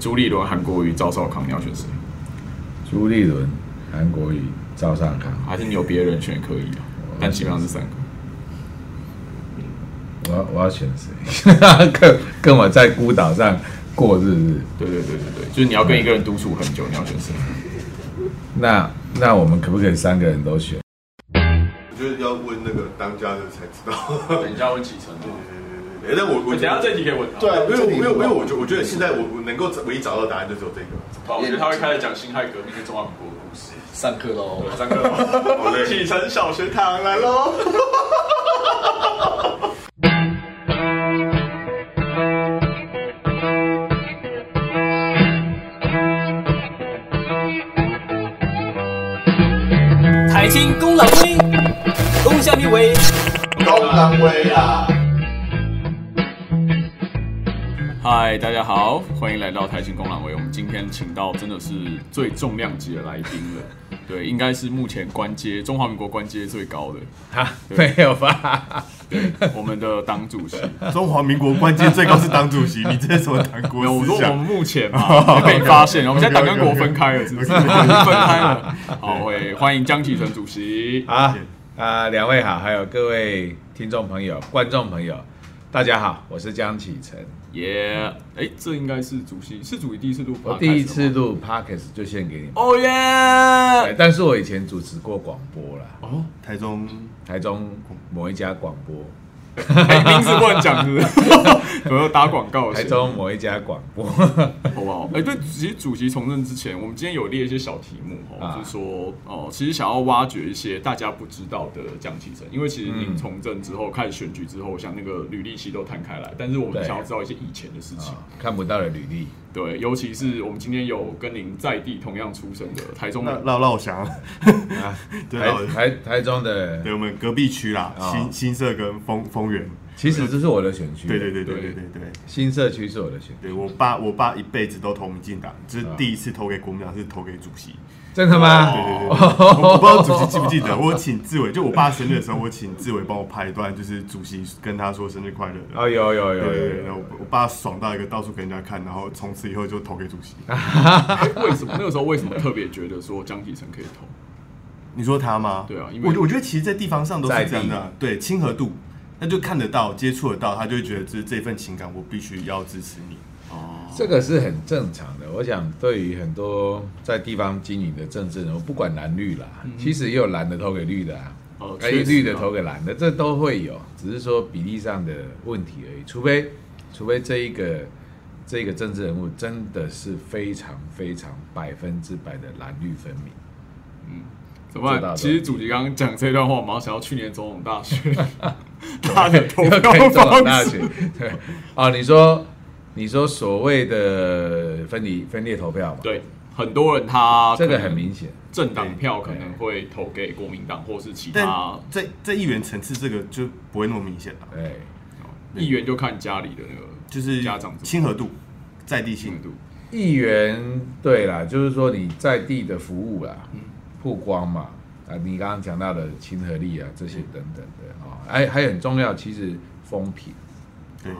朱立伦、韩国瑜、赵少康，你要选谁？朱立伦、韩国瑜、赵少康，还是你有别人选可以啊？但基本上是三个。我要选谁？跟我在孤岛上过日子。对，就是你要跟一个人独处很久，你要选谁？那我们可不可以三个人都选？我觉得要问那个当家的才知道。等一下问启程。对，但我等下这题可以问他。对，因为我觉得现在我能够唯一找到答案就只有这个。好，我觉得他会开始讲辛亥革命跟中华民国的故事。上课喽，上课喽，启程小学堂来喽。台青功劳归，功下必为，功劳归啊！嗨，大家好，欢迎来到台青功劳会。我们今天请到真的是最重量级的来宾了，对，应该是目前官阶中华民国官阶最高的啊，没有吧？对，我们的党主席，中华民国官阶最高是党主席，你这是什么党国思想？我说我们目前嘛被发现，我们现在党跟国分开了，是不是？分开了。好，欢迎江启臣主席啊，两位好，还有各位听众朋友、观众朋友。大家好，我是江启臣。耶，哎，这应该是主席第一次录 podcast， 我第一次录 podcast 就献给你。哦耶！但是我以前主持过广播啦。哦，台中某一家广播，名字不能讲是不是？我要打广告。台中某一家广播，好不好？哎，对，其实主席从任之前，我们今天有列一些小题目哦，就是说哦，其实想要挖掘一些大家不知道的江启臣，因为其实您从政之后，开始选举之后，我想那个履历系都摊开来，但是我们想要知道一些以前的事情，看不到的履历。对，尤其是我们今天有跟您在地同样出生的台中的老乡，台中的，对我们隔壁区啦，新社跟丰原。其实这是我的选区，对，新社区是我的选区。对，我爸一辈子都投民进党，就是第一次投给国民党是投给主席，真的吗？对，我不知道主席记不记得，我请志伟，就我爸生日的时候，我请志伟帮我拍一段，就是主席跟他说生日快乐。哦，有，我爸爽到一个到处给人家看，然后从此以后就投给主席。为什么那个时候为什么特别觉得说江启臣可以投？你说他吗？对啊，因为我觉得其实，在地方上都是这样的，对亲和度。那就看得到、接触得到，他就会觉得这份情感，我必须要支持你。哦，这个是很正常的。我想，对于很多在地方经营的政治人物，不管蓝绿啦，其实也有蓝的投给绿的啊，绿的投给蓝的，这都会有，只是说比例上的问题而已。除非这一个政治人物真的是非常非常100%的蓝绿分明。嗯。怎么办？其实主席刚刚讲这段话，我马上想到去年总统大选，他的投票方式。对啊，你说所谓的分裂投票嘛？对，很多人他这个很明显，政党票可能会投给国民党或是其他。但在议员层次，这个就不会那么明显了。对，议员就看家里的那个，就是家长亲和度、在地性度。议员对啦，就是说你在地的服务啦。曝光嘛，你刚刚讲到的亲和力啊，这些等等的啊、哦，还很重要。其实风评，对，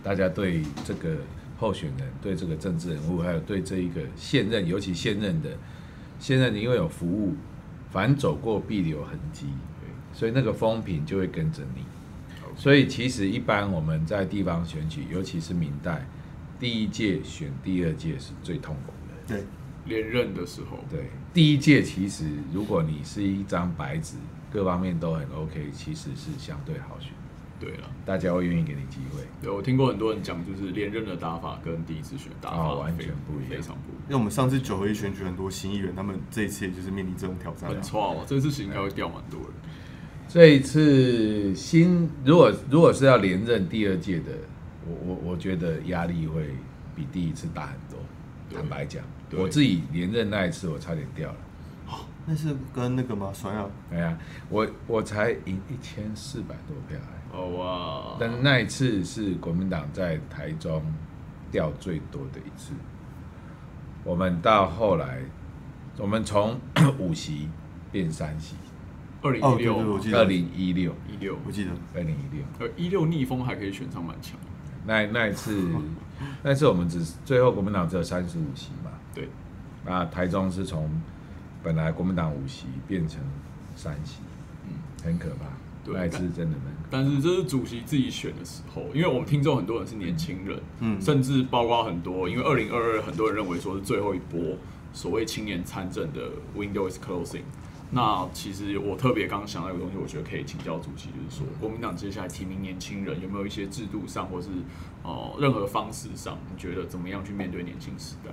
大家对这个候选人、对这个政治人物，还有对这一个现任，尤其现任的，因为有服务，反正走过必留痕迹，所以那个风评就会跟着你。所以其实一般我们在地方选举，尤其是民代，第一届选第二届是最痛苦的。对。连任的时候，对第一届其实，如果你是一张白纸，各方面都很 OK， 其实是相对好选。对了，大家会愿意给你机会。对，我听过很多人讲，就是连任的打法跟第一次选打法、哦、完全不一样，非常不一样。因为我们上次9合1选举很多新议员，他们这一次也就是面临这种挑战、啊。很差哦，这次应该会掉蛮多人。这一次如果是要连任第二届的，我觉得压力会比第一次大很多。坦白讲，我自己连任那一次，我差点掉了。哦，那是跟那个吗？双耀？哎呀，我才赢1400多票。哦哇！但那一次是国民党在台中掉最多的一次。我们到后来，我们从5席变3席。2016，我记得。2016，我记得。2016逆风还可以选上蛮强。那一次我们最后国民党只有35席嘛，对，那台中是从本来国民党5席变成3席，嗯，很可怕。那一次真的很可怕，但是这是主席自己选的时候，因为我们听众很多人是年轻人，嗯，甚至包括很多，因为2022很多人认为说是最后一波所谓青年参政的 window is closing。那其实我特别刚想到一个东西，我觉得可以请教主席，就是说国民党接下来提名年轻人有没有一些制度上，或是任何方式上，你觉得怎么样去面对年轻时代？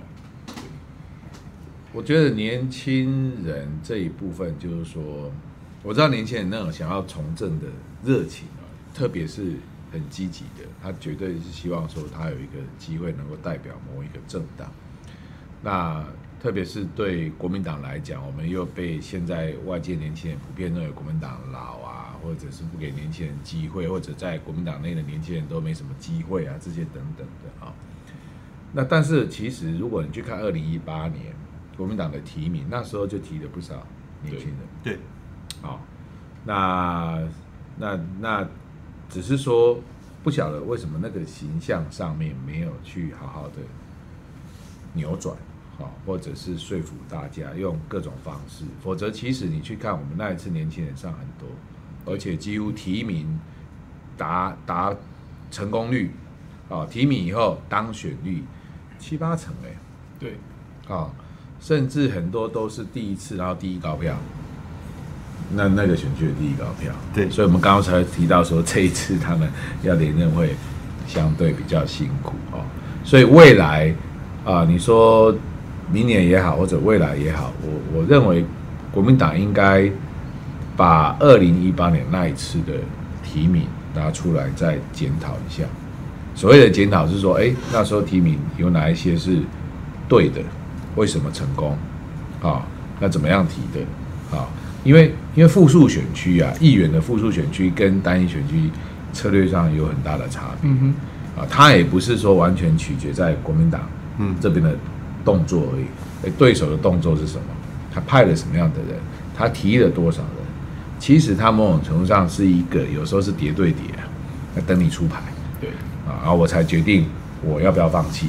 我觉得年轻人这一部分，就是说，我知道年轻人那种想要从政的热情，特别是很积极的，他绝对是希望说他有一个机会能够代表某一个政党。那特别是对国民党来讲，我们又被现在外界年轻人普遍认为国民党老啊，或者是不给年轻人机会，或者在国民党内的年轻人都没什么机会啊，这些等等的啊。那但是其实如果你去看2018年国民党的提名，那时候就提了不少年轻人，对，好，那只是说不晓得为什么那个形象上面没有去好好的扭转。或者是说服大家用各种方式，否则其实你去看我们那一次年轻人上很多，而且几乎提名达成功率，提名以后当选率7-8成哎，对，甚至很多都是第一次然后第一高票，那个选区的第一高票，对，所以我们刚刚才提到说这一次他们要连任会相对比较辛苦哦，所以未来啊，你说。明年也好，或者未来也好，我认为国民党应该把2018年那一次的提名拿出来再检讨一下。所谓的检讨是说，那时候提名有哪一些是对的？为什么成功？那怎么样提的？因为复数选区啊，议员的复数选区跟单一选区策略上有很大的差别。它也不是说完全取决在国民党这边的。动作而已，对手的动作是什么？他派了什么样的人？他提了多少人？其实他某种程度上是一个，有时候是叠对叠，那等你出牌，对啊，我才决定我要不要放弃。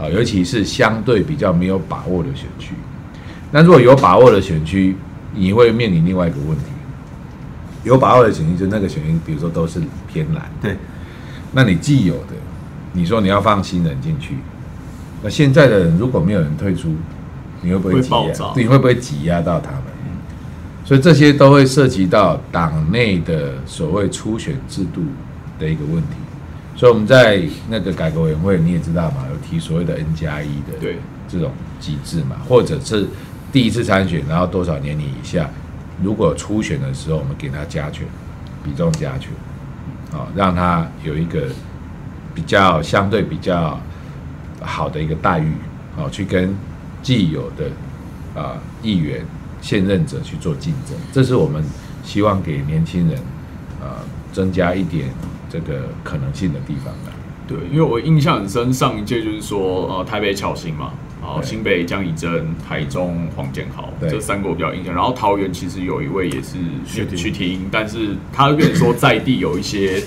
啊，尤其是相对比较没有把握的选区，那如果有把握的选区，你会面临另外一个问题。有把握的选区，就那个选区，比如说都是偏蓝，对，那你既有的，你说你要放新人进去。那现在的人如果没有人退出，你会不会挤压？你会不会挤压到他们？所以这些都会涉及到党内的所谓初选制度的一个问题。所以我们在那个改革委员会，你也知道嘛，有提所谓的N+1的这种机制嘛，或者是第一次参选，然后多少年龄以下，如果初选的时候，我们给他加权，比重加权，让他有一个比较相对比较。好的一个待遇，去跟既有的议员现任者去做竞争，这是我们希望给年轻人增加一点这个可能性的地方的。对，因为我印象很深，上一届就是说台北巧芯嘛，然后新北江以真、台中黄建豪，这3个我比较印象。然后桃园其实有一位也是许婷，但是他变成说在地有一些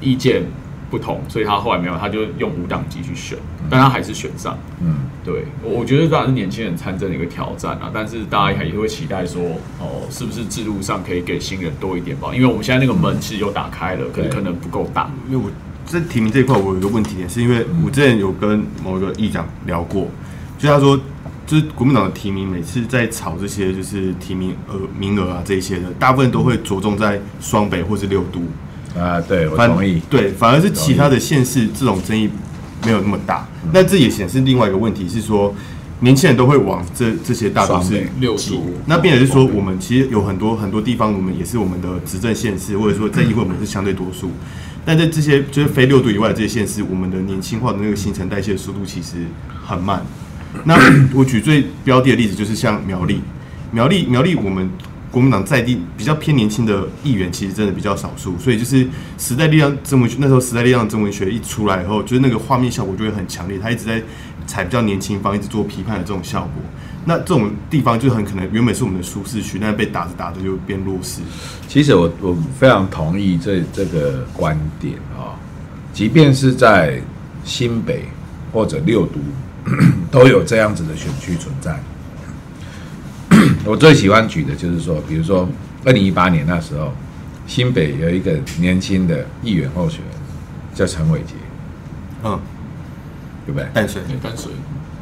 意见。不同，所以他后来没有，他就用5党籍去选，但他还是选上。对，我觉得当然是年轻人参政的一个挑战啊，但是大家也会期待说，是不是制度上可以给新人多一点吧？因为我们现在那个门其实有打开了，可是可能不够大。因为我在提名这一块，我有一个问题，是因为我之前有跟某一个议长聊过，就他说，就是国民党的提名每次在炒这些就是提名名额啊这一些的，大部分都会着重在双北或是6都。啊，对，我同意。对，反而是其他的县市这种争议没有那么大。那这也显示另外一个问题是说，年轻人都会往这些大都市挤。那变成是说，我们其实有很多地方，我们也是我们的执政县市，或者说在议会我们是相对多数。但在这些就是非6都以外的这些县市，我们的年轻化的那个新陈代谢速度其实很慢。那我举最标的的例子就是像苗栗我们。国民党在地比较偏年轻的议员，其实真的比较少数，所以就是时代力量曾文学那时候，时代力量曾文学一出来以后，就是那个画面效果就会很强烈，他一直在踩比较年轻方，一直做批判的这种效果。那这种地方就很可能原本是我们的舒适区，但被打着就变弱势。其实我非常同意这个观点即便是在新北或者六都都有这样子的选区存在。我最喜欢举的就是说，比如说2018年那时候，新北有一个年轻的议员候选人叫陈伟杰，嗯，对不对？淡水，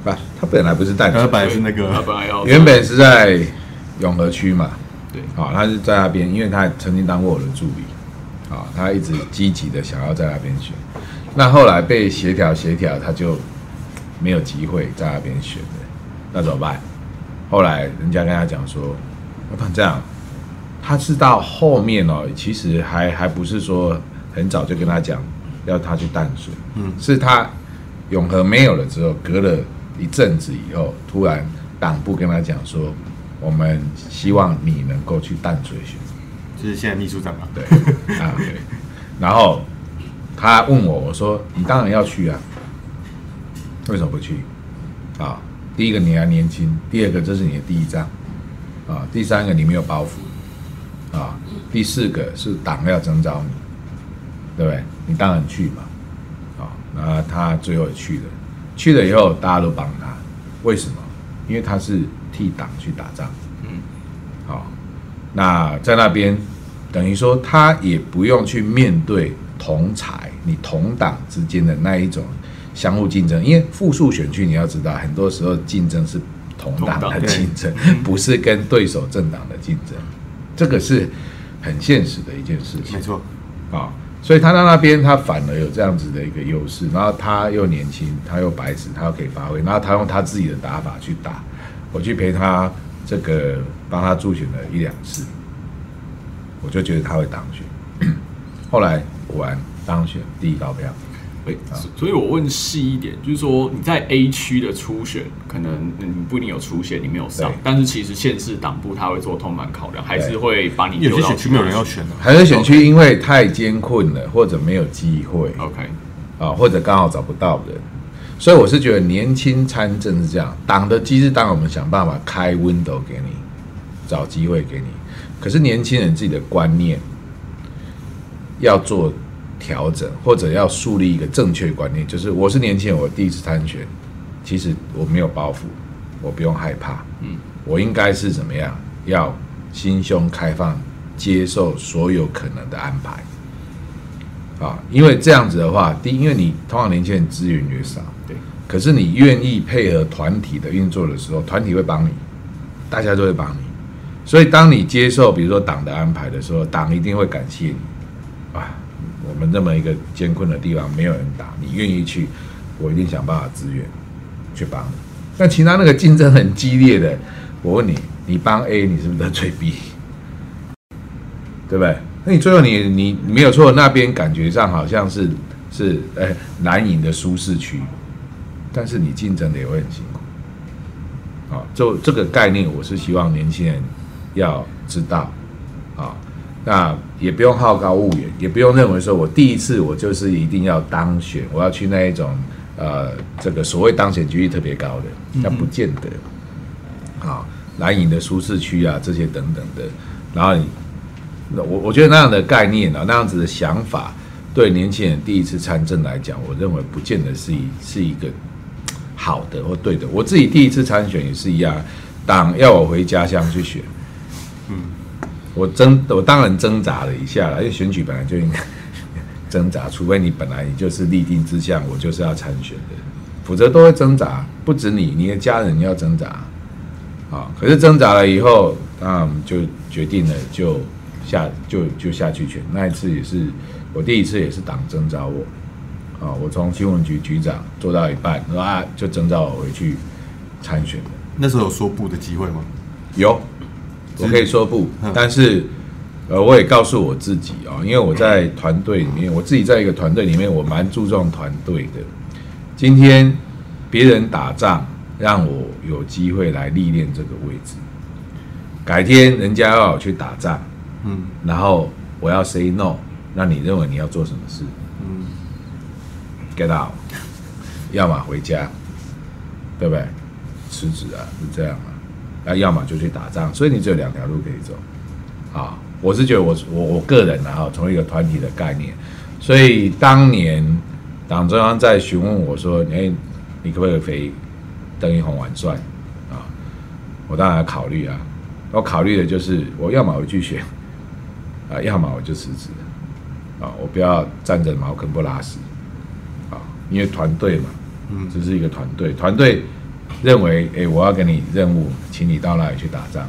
不，他本来不是淡水，他本来是那个，原本是在永和区嘛，对，好、哦，他是在那边，因为他曾经当过我的助理，啊、哦，他一直积极的想要在那边选，那后来被协调，他就没有机会在那边选的，那怎么办？后来人家跟他讲说，要不然这样，他是到后面哦，其实还不是说很早就跟他讲要他去淡水，嗯，是他永和没有了之后，隔了一阵子以后，突然党部跟他讲说，我们希望你能够去淡水选，就是现在秘书长嘛，对啊对，然后他问我，我说你当然要去啊，为什么不去啊？第一个你还年轻，第二个这是你的第一仗，啊，第三个你没有包袱，啊，第四个是党要征召你，对不对？你当然去嘛，啊，那他最后去了以后大家都帮他，为什么？因为他是替党去打仗，嗯，好，那在那边等于说他也不用去面对你同党之间的那一种。相互竞争，因为复数选区你要知道，很多时候竞争是同党的竞争，不是跟对手政党的竞争，这个是很现实的一件事情。没错，啊、哦，所以他到那边，他反而有这样子的一个优势，然后他又年轻，他又白纸，他又可以发挥，然后他用他自己的打法去打。我去陪他这个帮他助选了1-2次，我就觉得他会当选。后来果然当选第一高票。所以我问细一点，就是说你在 A 区的初选，可能你不一定有出现，你没有上，但是其实县市党部他会做通盘考量，还是会把你丢到。有些选区没有人要选的、啊，还是选区因为太艰困了，或者没有机会 ，OK， 啊，或者刚好找不到人，所以我是觉得年轻参政是这样，党的机制当然我们想办法开 window 给你，找机会给你，可是年轻人自己的观念要做。调整或者要树立一个正确观念，就是我是年轻人，我第一次参选，其实我没有包袱，我不用害怕，嗯，我应该是怎么样？要心胸开放，接受所有可能的安排，啊，因为这样子的话，因为你通常年轻人资源越少，对，可是你愿意配合团体的运作的时候，团体会帮你，大家都会帮你，所以当你接受比如说党的安排的时候，党一定会感谢你，啊。我们这么一个艰困的地方，没有人打，你愿意去，我一定想办法支援，去帮你。那其他那个竞争很激烈的，我问你，你帮 A， 你是不是得罪 B？ 对不对？那你最后你没有错，那边感觉上好像是蓝营的舒适区，但是你竞争的也会很辛苦。啊、哦，就这个概念，我是希望年轻人要知道，啊、哦。那也不用好高骛远，也不用认为说我第一次我就是一定要当选，我要去那一种这个所谓当选几率特别高的，那不见得。好、哦，蓝营的舒适区啊，这些等等的，然后我觉得那样的概念啊，那样子的想法，对年轻人第一次参政来讲，我认为不见得是一个好的或对的。我自己第一次参选也是一样，党要我回家乡去选，嗯。我当然挣扎了一下了，因为选举本来就应该挣扎，除非你本来就是立定志向，我就是要参选的，否则都会挣扎。不止你的家人要挣扎，啊，可是挣扎了以后，就决定了就下去选。那一次也是我第一次，也是党征召我，啊，我从新闻局局长做到一半，啊，就征召我回去参选了。那时候有说不的机会吗？有。我可以说不，但是，我也告诉我自己啊、哦，因为我在团队里面，我自己在一个团队里面，我蛮注重团队的。今天别人打仗，让我有机会来历练这个位置；改天人家要我去打仗，嗯，然后我要 say no， 那你认为你要做什么事？嗯 ，get out， 要么回家，对不对？辞职啊，是这样啊。啊，要么就去打仗，所以你只有2条路可以走，啊，我是觉得我个人啊，从一个团体的概念，所以当年党中央在询问我说：“哎，你可不可以陪邓一芃玩帅？”啊，我当然要考虑啊。我考虑的就是我要么我去选，啊，要么我就辞职，啊，我不要站着茅坑不拉屎，啊，因为团队嘛，这是一个团队，团队认为，哎，我要给你任务，请你到那里去打仗，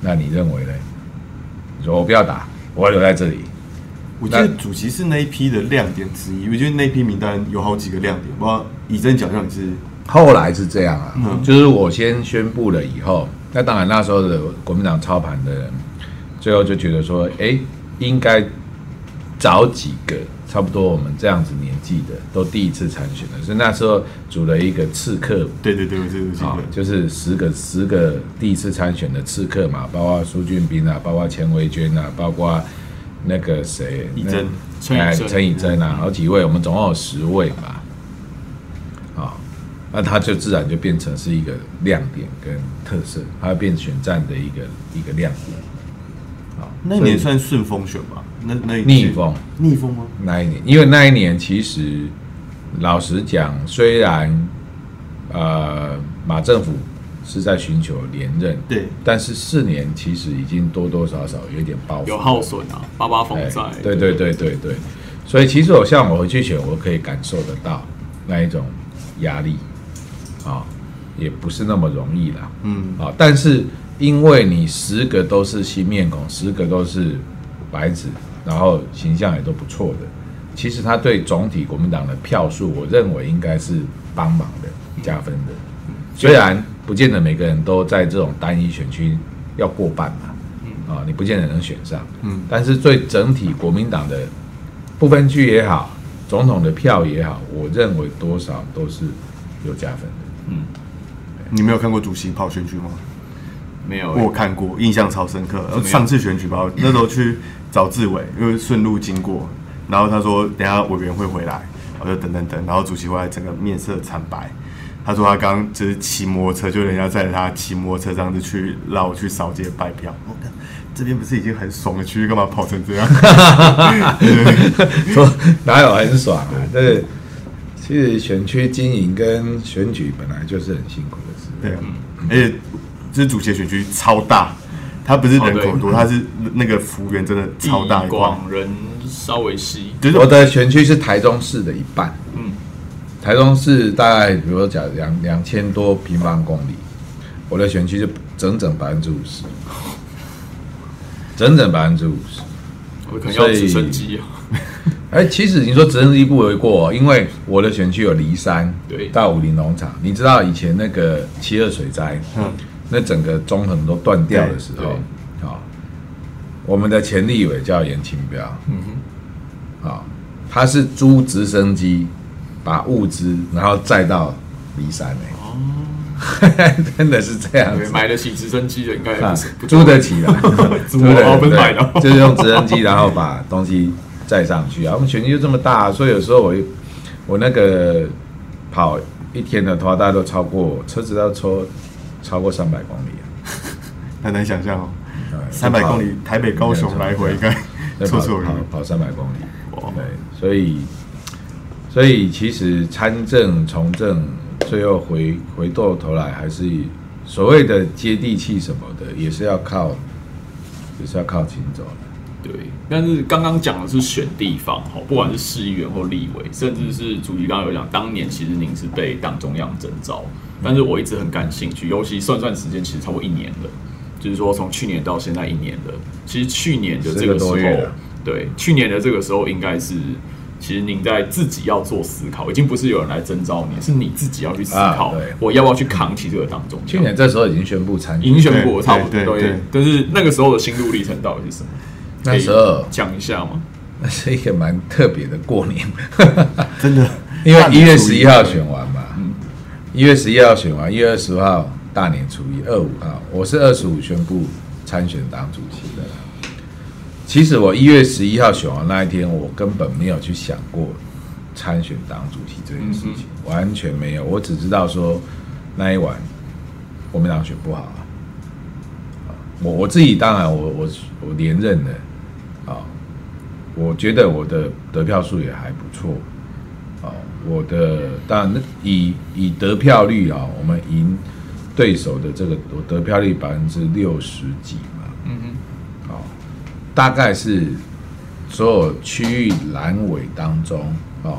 那你认为呢？你说我不要打，我要留在这里。我觉得主席是那一批的亮点之一，我觉得那一批名单有好几个亮点，不知道以真讲像你是后来是这样啊，就是我先宣布了以后。那当然，那时候的国民党操盘的人，最后就觉得说，哎，应该找几个差不多我们这样子年纪的，都第一次参选的。所以那时候组了一个刺客，对对对，这个记得，就是十个第一次参选的刺客嘛，包括苏俊斌啊，包括钱维娟啊，包括那个谁，陈以真啊，好几位，我们总共有10位嘛，好。那它就自然就变成是一个亮点跟特色，它变选战的一个亮点。好，那一年算顺风选吧？那逆风吗？那一年，因为那一年其实老实讲，虽然马政府是在寻求连任，对，但是4年其实已经多多少少有一点报复，有耗损啊，88风灾，对对对对对。所以其实我回去选，我可以感受得到那一种压力。啊、哦，也不是那么容易啦。啊、哦，但是因为你10个都是新面孔，10个都是白纸，然后形象也都不错的，其实他对总体国民党的票数，我认为应该是帮忙的、加分的。虽然不见得每个人都在这种单一选区要过半嘛，啊、哦，你不见得能选上。但是对整体国民党的不分区也好，总统的票也好，我认为多少都是有加分的。你没有看过主席跑选举吗？没有、欸，我看过，印象超深刻。上次选举吧，那时候去找志伟，因为顺路经过，然后他说等一下委员会回来，我就等，然后主席回来，整个面色惨白。他说他刚就是骑摩托车，就人家载着他骑摩托车这样子去绕去扫街拜票。我看这边不是已经很爽的区域，干嘛跑成这样？哪有很爽啊？对。其实选区经营跟选举本来就是很辛苦的事。对啊，而且这主席选区超大，它不是人口多，它是那个幅员真的超大一块，广人稍微稀。我的选区是台中市的一半。台中市大概比如说讲2000多平方公里，我的选区就整50%，整50%。我可能要直升机啊。哎，其实你说直升机不为过、哦，因为我的选区有梨山到武陵农场。你知道以前那个7·2水灾，那整个中横都断掉的时候，哦、我们的前立委叫严清标，哦、他是租直升机把物资然后载到梨山、真的是这样子。买得起直升机的应该不租得起啦，租得买的，就是用直升机然后把东西。再上去啊！我们选区就这么大、啊，所以有时候我那个跑一天的话，大家都超过车子要超过300公里啊，很难想象哦。300公里，台北高雄来回应该跑300公里，对，所以其实参政从政，最后回到头来，还是所谓的接地气什么的，也是要靠勤走的。对，但是刚刚讲的是选地方，不管是市议员或立委，甚至是主席刚刚有讲，当年其实您是被党中央征召，但是我一直很感兴趣，尤其算时间，其实超过1年了，就是说从去年到现在1年了。其实去年的这个时候，对，去年的这个时候应该是，其实您在自己要做思考，已经不是有人来征召你，是你自己要去思考，我要不要去扛起这个党中央。去年这时候已经宣布参选，差不多对，但是那个时候的心路历程到底是什么？那时候讲一下嘛，那是一个蛮特别的过年，真的，因为1月11号选完嘛，1月11号选完，1月20号大年初一，25号，我是25宣布参选党主席的啦。其实我1月11号选完那一天，我根本没有去想过参选党主席这件事情，完全没有，我只知道说那一晚国民党选不好啊，我自己当然我连任了。我觉得我的得票数也还不错，哦，我的当然以得票率啊，我们赢对手的这个我得票率60%几嘛，嗯哼，哦，大概是所有区域蓝委当中哦，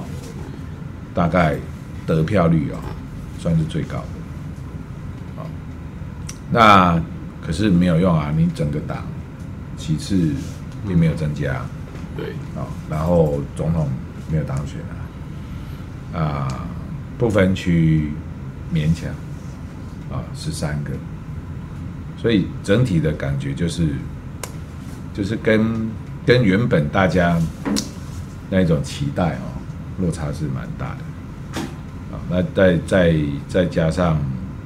大概得票率哦算是最高的，哦，那可是没有用啊，你整个党其次并没有增加，对，哦，然后总统没有当选啊，不分区勉强啊13个，所以整体的感觉就是跟原本大家那一种期待哦落差是蛮大的，啊，那再加上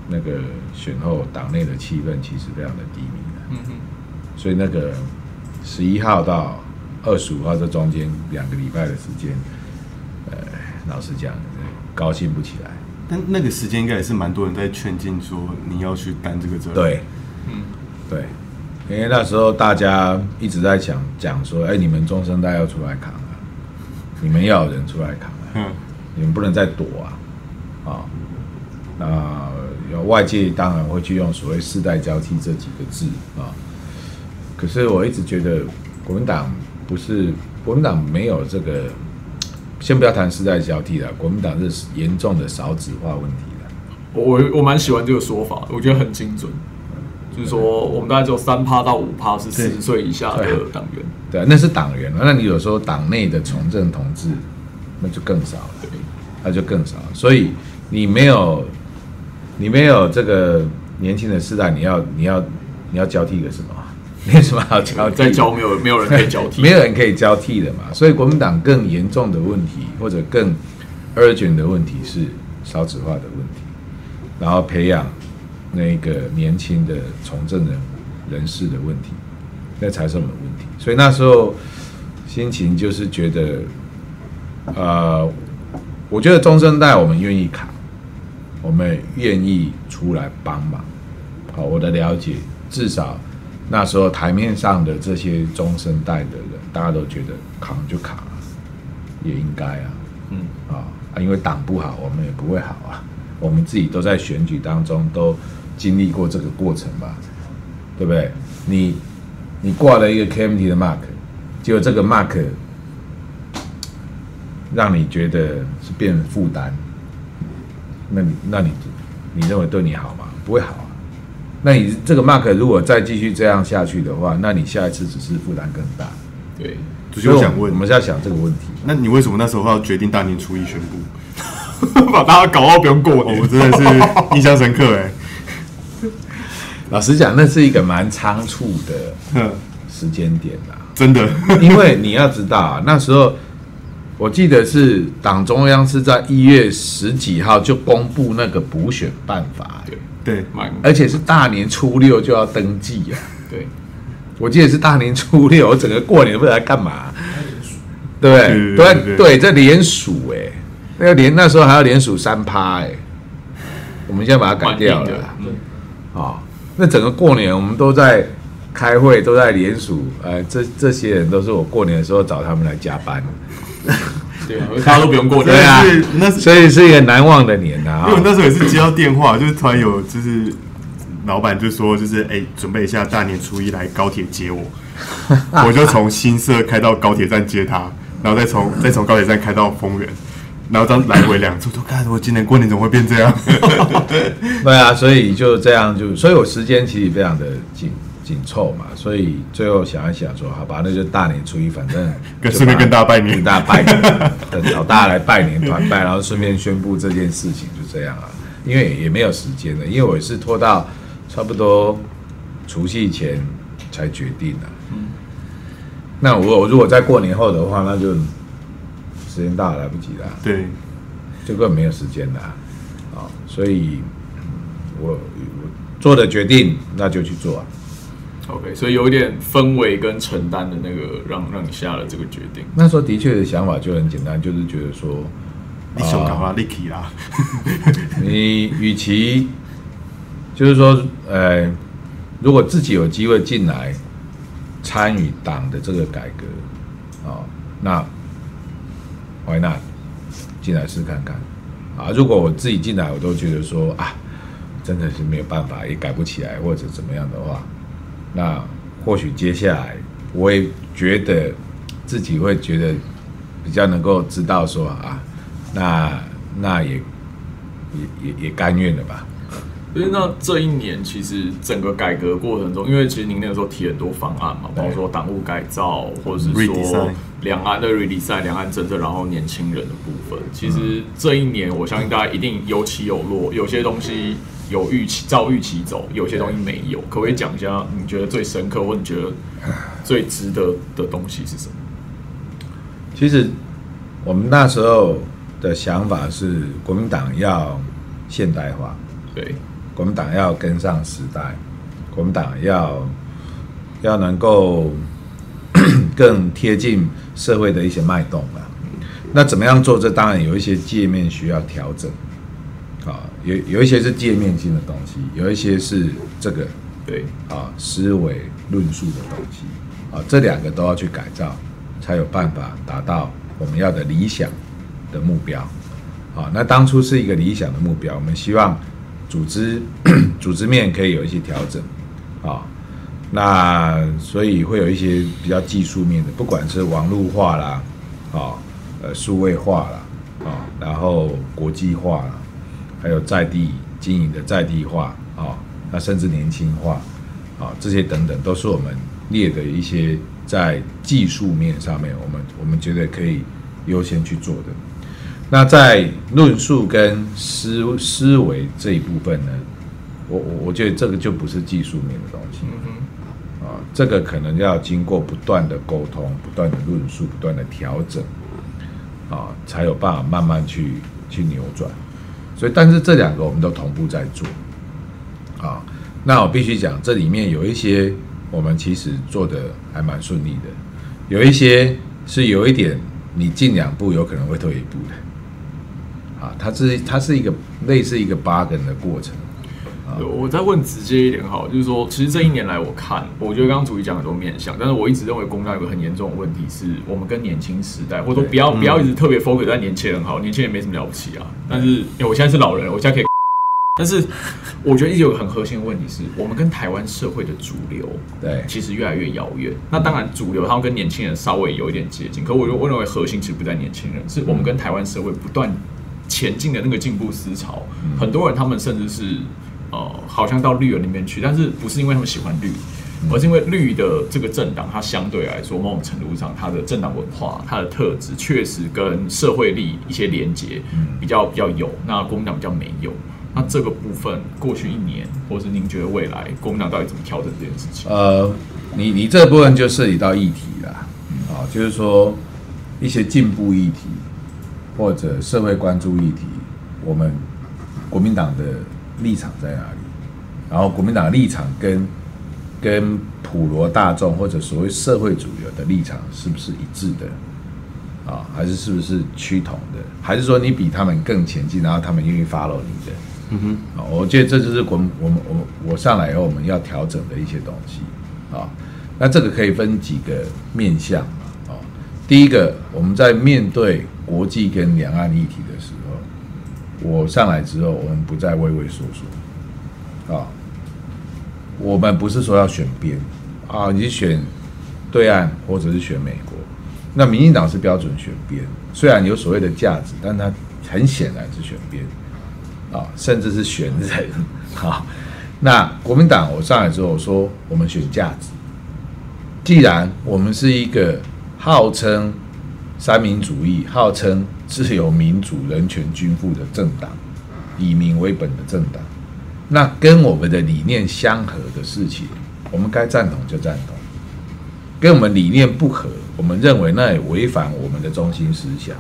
那个选后党内的气氛其实非常的低迷。所以那个11号到25号这中间2个礼拜的时间，老实讲，高兴不起来。但那个时间应该也是蛮多人在劝进说你要去担这个责任。对，嗯，对，因为那时候大家一直在讲说，哎，你们中生代要出来扛啊，你们要有人出来扛啊，嗯，你们不能再躲啊，啊，那外界当然会去用所谓世代交替这几个字啊。可是我一直觉得国民党没有这个，先不要谈世代交替了，国民党是严重的少子化问题了。我蛮喜欢这个说法，我觉得很精准，就是说我们大概只有3%到5%是40岁以下的党员。对，那是党员，那你有时候党内的从政同志那就更少了，那就更少了，所以你没有这个年轻的世代，你要交替一个什么？没什么好交替，再交没有人可以交替，没有人可以交替的嘛。所以国民党更严重的问题，或者更 urgent 的问题是少子化的问题，然后培养那个年轻的从政人士的问题，那才是我们的问题。所以那时候心情就是觉得，我觉得中生代我们愿意扛，我们愿意出来帮忙。好，我的了解至少。那时候台面上的这些中生代的人，大家都觉得扛就扛啊，也应该啊，嗯因为党不好，我们也不会好啊，我们自己都在选举当中都经历过这个过程吧，对不对？你挂了一个 KMT 的 mark， 结果这个 mark 让你觉得是变成负担，那你认为对你好吗？不会好啊。那你这个 mark 如果再继续这样下去的话，那你下一次只是负担更大。对，所以我想问，我们是要想这个问题。那你为什么那时候要决定大年初一宣布，把大家搞到不用过年？我真的是印象深刻哎。老实讲，那是一个蛮仓促的时间点啦，真的。因为你要知道啊，那时候我记得是党中央是在1月10几号就公布那个补选办法。对，而且是大年初6就要登记啊。对，我记得是大年初6，我整个过年不知道干嘛，啊，对不对？对，这联署哎，那时候还要联署3%哎，我们现在把它改掉了啦。对，哦，那整个过年我们都在开会，都在联署，这些人都是我过年的时候找他们来加班。对，大家都不用过年啊，所以是一个难忘的年啊。因为我那时候也是接到电话，就是突然有就是老板就说就是准备一下大年初1来高铁接我，我就从新社开到高铁站接他，然后再从高铁站开到丰原，然后这样来回2次，都看我今年过年怎么会变这样？对啊，所以就这样就，所以我时间其实非常的紧凑嘛，所以最后想一想说，好吧，那就大年初1，反正顺便跟大家拜年，等老大来拜年团拜，然后顺便宣布这件事情，就这样啊。因为也没有时间了，因为我是拖到差不多除夕前才决定的，那我如果在过年后的话，那就时间到了来不及了，对，这个没有时间了，所以我做的决定那就去做啊。OK， 所以有一点氛围跟承担的那个让你下了这个决定。那时候的确的想法就很简单，就是觉得说，你想干嘛？你去啦。你与其就是说，如果自己有机会进来参与党的这个改革，那why not进来试看看啊？如果我自己进来，我都觉得说啊，真的是没有办法，也改不起来或者怎么样的话，那或许接下来我也觉得自己会觉得比较能够知道说啊，那也甘愿了吧。因为那这一年其实整个改革过程中，因为其实您那个时候提很多方案嘛，包括说党务改造，或者是说两岸的 redesign 两岸政策，然后年轻人的部分，其实这一年我相信大家一定有起有落，有些东西有预期照预期走，有些东西没有。可不可以讲一下你觉得最深刻或你觉得最值得的东西是什么？其实我们那时候的想法是国民党要现代化，对。国民党要跟上时代，国民党要能够更贴近社会的一些脉动了。那怎么样做？这当然有一些界面需要调整，啊，有一些是界面性的东西，有一些是这个对啊思维论述的东西啊，这两个都要去改造，才有办法达到我们要的理想的目标。啊，那当初是一个理想的目标，我们希望。组织面可以有一些调整，啊，那所以会有一些比较技术面的，不管是网络化啦，啊，数位化啦，啊，然后国际化啦，还有在地经营的在地化，啊，那甚至年轻化，啊，这些等等都是我们列的一些在技术面上面，我们觉得可以优先去做的。那在论述跟思维这一部分呢，我觉得这个就不是技术面的东西，啊，这个可能要经过不断的沟通、不断的论述、不断的调整，啊，才有办法慢慢去扭转。所以，但是这两个我们都同步在做，啊，那我必须讲，这里面有一些我们其实做的还蛮顺利的，有一些是有一点你进两步有可能会退一步的。啊，它是一个类似一个 bargain 的过程。啊，我再问直接一点好，就是说，其实这一年来我看，我觉得刚刚主席讲很多面向，但是我一直认为公道有个很严重的问题是，我们跟年轻时代，或者说不要一直特别 focus 在年轻人好，年轻人没什么了不起啊。但是，因为我现在是老人了，我现在可以，但是我觉得一直有个很核心的问题是，我们跟台湾社会的主流，对，其实越来越遥远。那当然，主流他们跟年轻人稍微有一点接近，可我认为核心其实不在年轻人，是我们跟台湾社会不断。前进的那个进步思潮，很多人他们甚至是好像到绿的里面去，但是不是因为他们喜欢绿，而是因为绿的这个政党，它相对来说某种程度上，它的政党文化、它的特质确实跟社会力一些连结比较有，那国民党比较没有。那这个部分过去一年，或是您觉得未来国民党到底怎么调整这件事情？你这部分就涉及到议题啦，啊，就是说一些进步议题。或者社会关注议题，我们国民党的立场在哪里？然后国民党的立场跟普罗大众或者所谓社会主流的立场是不是一致的？啊，还是不是趋同的？还是说你比他们更前进，然后他们愿意 follow 你的？啊，我觉得这就是我上来以后我们要调整的一些东西啊。那这个可以分几个面向啊。第一个，我们在面对。国际跟两岸议题的时候，我上来之后，我们不再畏畏缩缩，啊，我们不是说要选边啊，你选对岸或者是选美国，那民进党是标准选边，虽然有所谓的价值，但它很显然是选边，啊，甚至是选人，啊，那国民党我上来之后我说我们选价值，既然我们是一个号称。三民主义号称自由、民主、人权、均富的政党，以民为本的政党，那跟我们的理念相合的事情，我们该赞同就赞同；跟我们理念不合，我们认为那也违反我们的中心思想，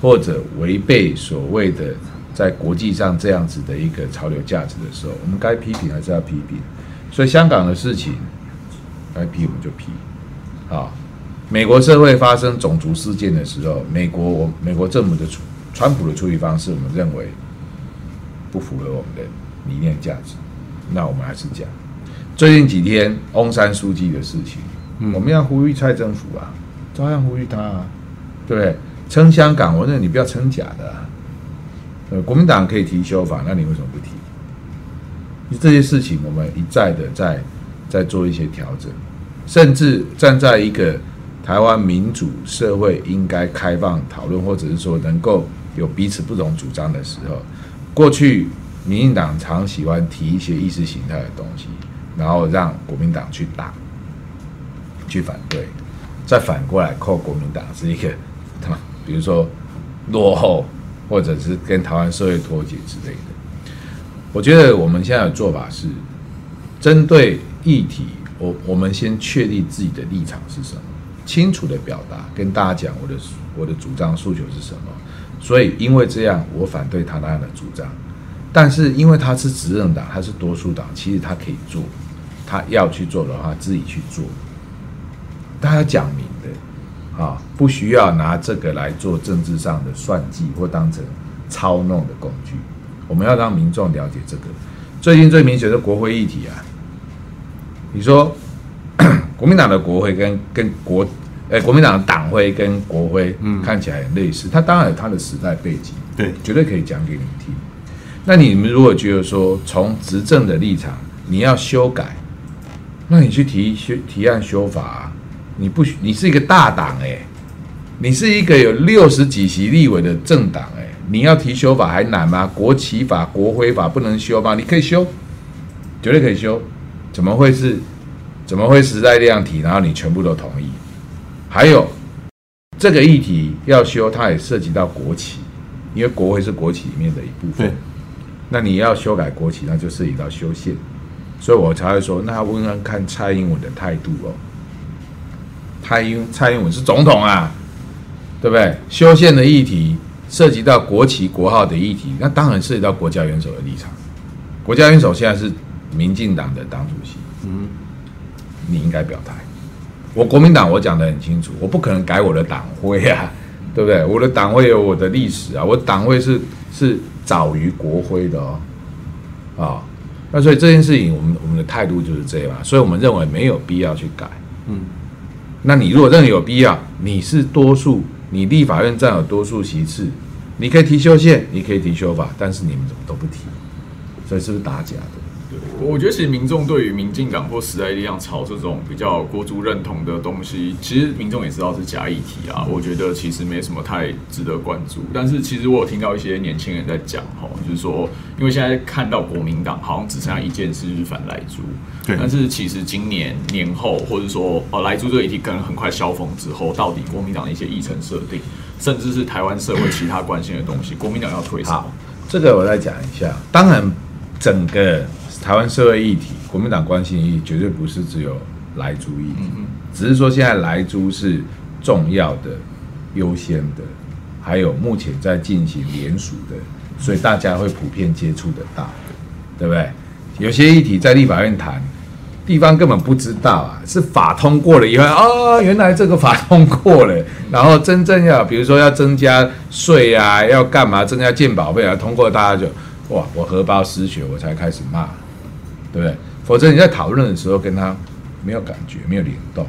或者违背所谓的在国际上这样子的一个潮流价值的时候，我们该批评还是要批评。所以香港的事情，该批我们就批，啊。美国社会发生种族事件的时候，美国政府的川普的处理方式，我们认为不符合我们的理念价值，那我们还是讲最近几天翁山书记的事情，我们要呼吁蔡政府啊，照样呼吁他啊，对不对？撑香港，我认为你不要撑假的、啊。国民党可以提修法，那你为什么不提？你这些事情我们一再的在做一些调整，甚至站在一个台湾民主社会应该开放讨论，或者是说能够有彼此不同主张的时候，过去民进党常喜欢提一些意识形态的东西，然后让国民党去打、去反对，再反过来扣国民党是一个，比如说落后，或者是跟台湾社会脱节之类的。我觉得我们现在的做法是，针对议题，我们先确立自己的立场是什么，清楚的表达，跟大家讲我的主张诉求是什么。所以因为这样，我反对他那样的主张。但是因为他是执政党，他是多数党，其实他可以做，他要去做的话自己去做，大家讲明的啊，不需要拿这个来做政治上的算计或当成操弄的工具。我们要让民众了解这个。最近最明显的国会议题啊，你说国民党的国会国民党的党徽跟国徽看起来很类似，他当然有他的时代背景，对，绝对可以讲给你听。那你们如果觉得说从执政的立场你要修改，那你去提案修法、啊，你是一个大党哎、欸，你是一个有60几席立委的政党哎、欸，你要提修法还难吗？国旗法、国徽法不能修吗？你可以修，绝对可以修，怎么会时代力量提，然后你全部都同意？还有这个议题要修，它也涉及到国旗，因为国徽是国旗里面的一部分。那你要修改国旗，那就涉及到修宪，所以我才会说，那问问看蔡英文的态度哦。蔡英文是总统啊，对不对？修宪的议题涉及到国旗国号的议题，那当然涉及到国家元首的立场。国家元首现在是民进党的党主席，你应该表态。我国民党我讲得很清楚，我不可能改我的党徽啊，对不对？我的党徽有我的历史啊，我党徽是早于国徽的哦，那所以这件事情我们的态度就是这样，所以我们认为没有必要去改。那你如果认为有必要，你是多数，你立法院占有多数席次，你可以提修宪，你可以提修法，但是你们怎么都不提，所以是不是打假的？我觉得其实民众对于民进党或时代力量炒这种比较国族认同的东西，其实民众也知道是假议题啊。我觉得其实没什么太值得关注。但是其实我有听到一些年轻人在讲哈，就是说，因为现在看到国民党好像只剩下一件事就是反莱猪，对。但是其实今年年后，或者说莱猪这个议题可能很快消峰之后，到底国民党的一些议程设定，甚至是台湾社会其他关心的东西，国民党要推什么？这个我再讲一下。当然，整个台湾社会议题，国民党关心的议题绝对不是只有莱猪议题，只是说现在莱猪是重要的、优先的，还有目前在进行联署的，所以大家会普遍接触得到，对不对？有些议题在立法院谈，地方根本不知道啊，是法通过了以后，原来这个法通过了，然后真正要比如说要增加税啊，要干嘛增加健保费啊，通过大家就哇，我荷包失血，我才开始骂。对不对？否则你在讨论的时候跟他没有感觉，没有联动。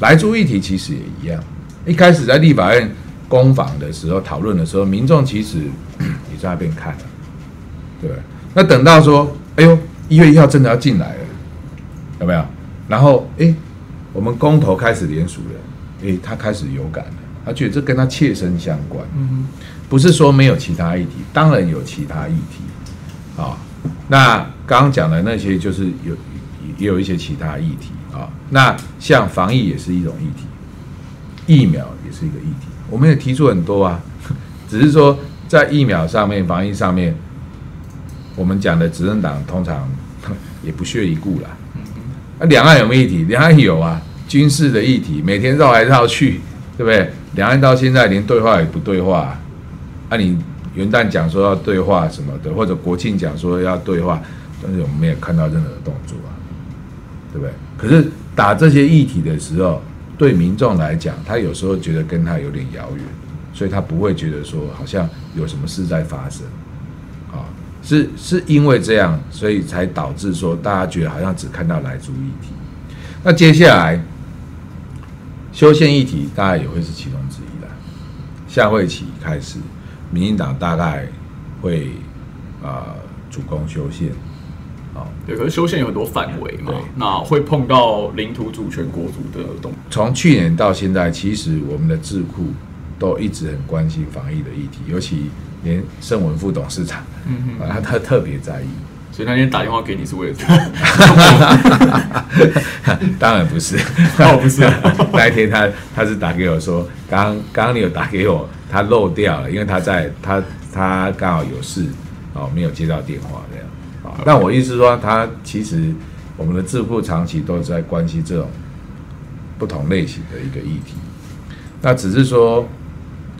莱猪议题其实也一样，一开始在立法院攻防的时候讨论的时候，民众其实也在那边看了，对不对？那等到说，哎呦，1月1号真的要进来了，有没有？然后，哎，我们公投开始联署了，哎，他开始有感了，他觉得这跟他切身相关。不是说没有其他议题，当然有其他议题，那。刚刚讲的那些就是也有一些其他议题啊，那像防疫也是一种议题，疫苗也是一个议题，我们也提出很多啊，只是说在疫苗上面、防疫上面，我们讲的执政党通常也不屑一顾啦。那两岸有没有议题？两岸有啊，军事的议题每天绕来绕去，对不对？两岸到现在连对话也不对话啊，你元旦讲说要对话什么的，或者国庆讲说要对话。但是我们没有看到任何的动作啊，对不对？可是打这些议题的时候，对民众来讲，他有时候觉得跟他有点遥远，所以他不会觉得说好像有什么事在发生，是因为这样，所以才导致说大家觉得好像只看到莱猪议题。那接下来修宪议题，大概也会是其中之一啦。下会期开始，民进党大概会主攻修宪。 对，可是修宪有很多范围嘛，那会碰到领土主权、国族的东西。从去年到现在，其实我们的智库都一直很关心防疫的议题，尤其连盛文副董事长，他特别在意。所以那天打电话给你是为了做？当然不是，哦，不是。那一天他是打给我说，刚刚你有打给我，他漏掉了，因为他刚好有事，哦，没有接到电话这样。 但我意思说，他其实我们的智库长期都在关心这种不同类型的一个议题。那只是说，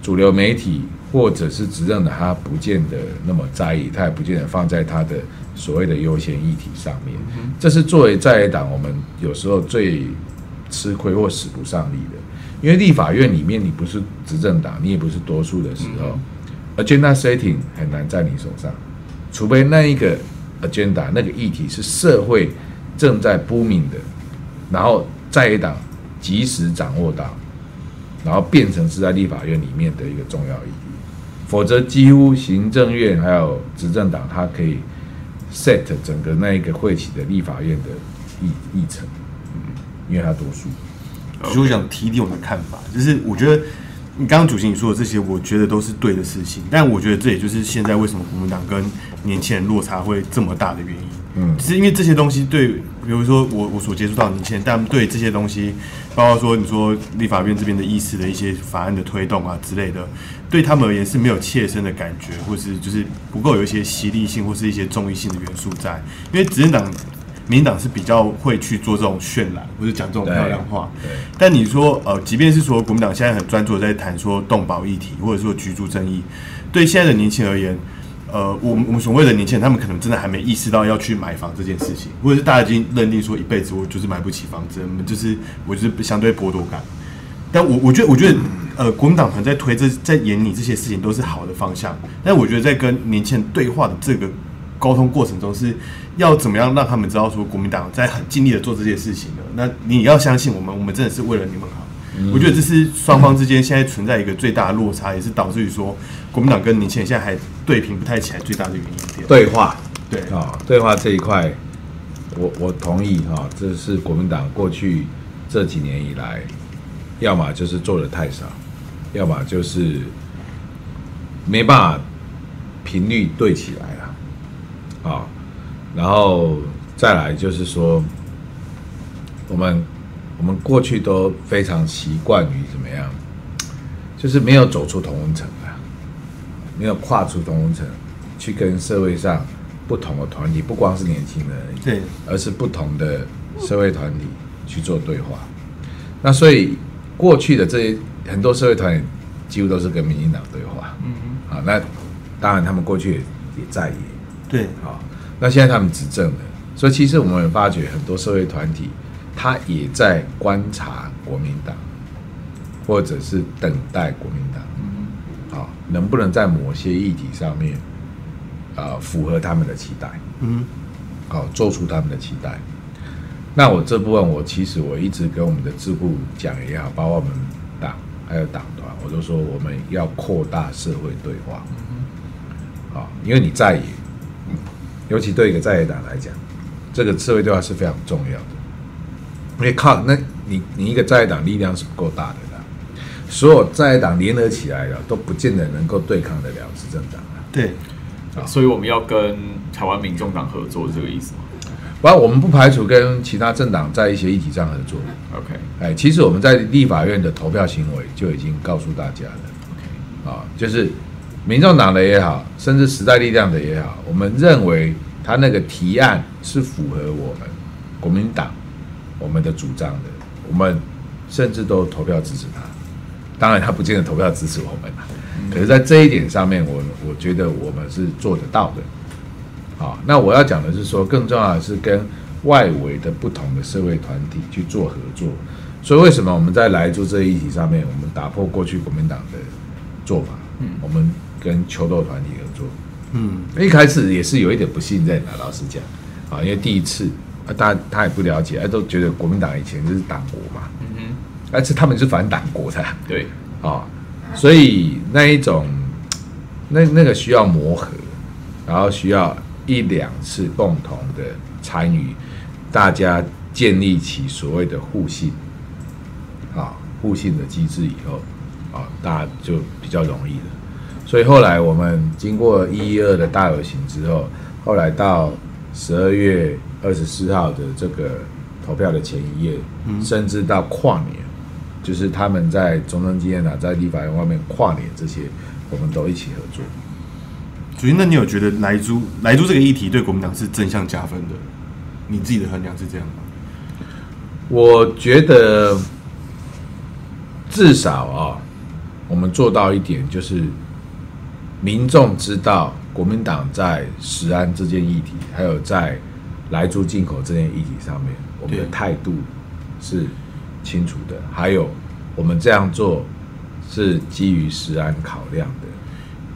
主流媒体或者是执政的他不见得那么在意，他也不见得放在他的所谓的优先议题上面。这是作为在野党，我们有时候最吃亏或使不上力的，因为立法院里面你不是执政党，你也不是多数的时候，agenda setting 很难在你手上，除非那一个。 agenda 那个议题是社会正在 booming 的，然后在野党及时掌握到，然后变成是在立法院里面的一个重要议题，否则几乎行政院还有执政党，它可以 set 整个那一个会期的立法院的议程，因为它多数。所以我想提点我的看法，就是我觉得。 你刚刚主席你说的这些，我觉得都是对的事情，但我觉得这也就是现在为什么国民党跟年轻人落差会这么大的原因。是因为这些东西对，比如说我所接触到的年轻人，但对这些东西，包括说你说立法院这边的议事的一些法案的推动啊之类的，对他们而言是没有切身的感觉，或是就是不够有一些犀利性或是一些综艺性的元素在，因为执政党。 民进党是比较会去做这种渲染，或者讲这种漂亮话。但你说，即便是说国民党现在很专注在谈说动保议题，或者说居住正义，对现在的年轻人而言，我们所谓的年轻人，他们可能真的还没意识到要去买房这件事情，或者是大家已经认定说一辈子我就是买不起房子，我就是相对剥夺感。但我觉得，国民党可能在推在演你这些事情都是好的方向，但我觉得在跟年轻人对话的这个。 沟通过程中是要怎么样让他们知道说国民党在很尽力的做这些事情呢？那你要相信我们，我们真的是为了你们好。我觉得这是双方之间现在存在一个最大的落差，也是导致于说国民党跟年轻人现在还对平不太起来最大的原因。对话，对啊，对话这一块，我同意哈，这是国民党过去这几年以来，要么就是做的太少，要么就是没办法频率对起来了。 啊，然后再来就是说，我们过去都非常习惯于怎么样，就是没有走出同温层啊，没有跨出同温层，去跟社会上不同的团体，不光是年轻人而已，对，而是不同的社会团体去做对话。那所以过去的这些很多社会团体几乎都是跟民进党对话，啊，那当然他们过去也在意。 对，好，那现在他们执政了，所以其实我们发觉很多社会团体，他也在观察国民党，或者是等待国民党，好，能不能在某些议题上面，符合他们的期待，好，做出他们的期待。那我这部分，其实我一直跟我们的智库讲也好，包括我们党还有党团，我都说我们要扩大社会对话，好，因为你在野。 尤其对一个在野党来讲，这个社会对话是非常重要的。因为靠，那你一个在野党力量是不够大的啦，所有在野党联合起来了，都不见得能够对抗得了执政党啦。对，所以我们要跟台湾民众党合作，是这个意思吗？不然我们不排除跟其他政党在一些议题上合作。OK， 哎，其实我们在立法院的投票行为就已经告诉大家了。OK， 就是。 民众党的也好，甚至时代力量的也好，我们认为他那个提案是符合我们国民党我们的主张的，我们甚至都投票支持他。当然，他不见得投票支持我们啦，可是，在这一点上面，我觉得我们是做得到的。好，那我要讲的是说，更重要的是跟外围的不同的社会团体去做合作。所以，为什么我们在来做这一议题上面，我们打破过去国民党的做法？我们。 跟球斗团体合作，一开始也是有一点不信任啊，老实讲，啊，因为第一次，他也不了解，都觉得国民党以前就是党国嘛，而且他们是反党国的，对，啊，所以那一种，那个需要磨合，然后需要一两次共同的参与，大家建立起所谓的互信，啊，互信的机制以后，啊，大家就比较容易了。所以后来我们经过112的大游行之后，后来到12月24号的这个投票的前一夜，甚至到跨年，就是他们在中正纪念堂、在立法院外面跨年这些，我们都一起合作。主席，那你有觉得莱猪这个议题对国民党是正向加分的？你自己的衡量是这样吗？我觉得至少啊，我们做到一点，就是民众知道国民党在食安这件议题，还有在莱猪进口这件议题上面，我们的态度是清楚的，还有我们这样做是基于食安考量的。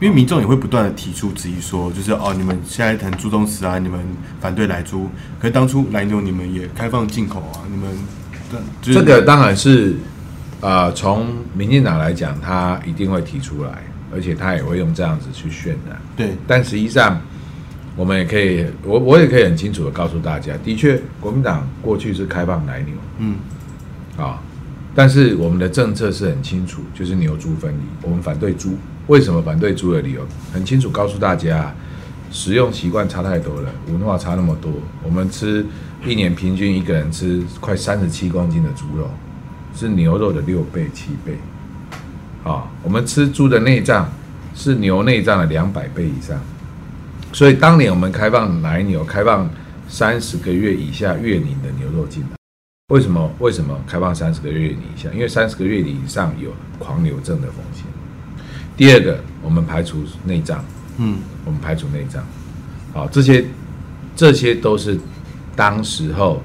因为民众也会不断的提出质疑，说就是哦，你们现在很注重食安，你们反对莱猪，可是当初莱牛你们也开放进口啊，你们、就是、这个当然是从民进党来讲，他一定会提出来，而且他也会用这样子去渲染。对，但实际上我们也可以，我也可以很清楚的告诉大家，的确国民党过去是开放莱牛，但是我们的政策是很清楚，就是牛猪分离，我们反对猪。为什么反对猪的理由很清楚告诉大家，食用习惯差太多了，文化差那么多。我们吃一年平均一个人吃快37公斤的猪肉，是牛肉的6倍7倍。我们吃猪的内脏是牛内脏的200倍以上。所以当年我们开放奶牛，开放30个月以下月龄的牛肉进来。为什么开放30个月以下？因为30个月以上有狂牛症的风险。第二个，我们排除内脏，我们排除内脏，好，这些都是当时候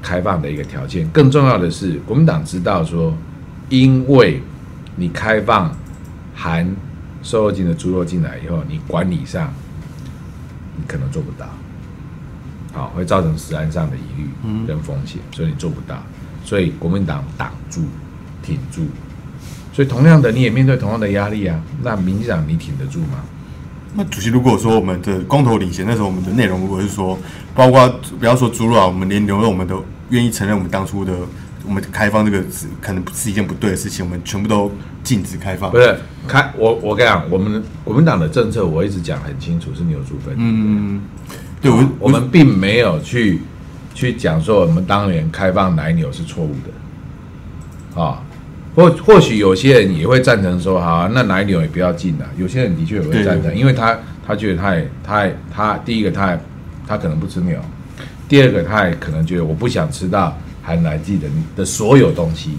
开放的一个条件。更重要的是，国民党知道说，因为你开放含瘦肉精的猪肉进来以后，你管理上你可能做不到，好，会造成食安上的疑虑跟风险，所以你做不到，所以国民党挡住、挺住。所以同样的，你也面对同样的压力啊。那民进党你挺得住吗？那主席，如果说我们的公投领衔那时候，我们的内容如果是说，包括不要说猪肉啊，我们连牛肉我们都愿意承认，我们当初的我们开放这个可能是一件不对的事情，我们全部都禁止开放。不是，我跟你讲，我们党的政策我一直讲很清楚，是牛猪分离。对，我们并没有去讲说我们当年开放奶牛是错误的，啊。或许有些人也会赞成说，好，那奶牛也不要进了。有些人的确也会赞成，因为他觉得他第一个他可能不吃牛，第二个他也可能觉得我不想吃到含奶剂的所有东西，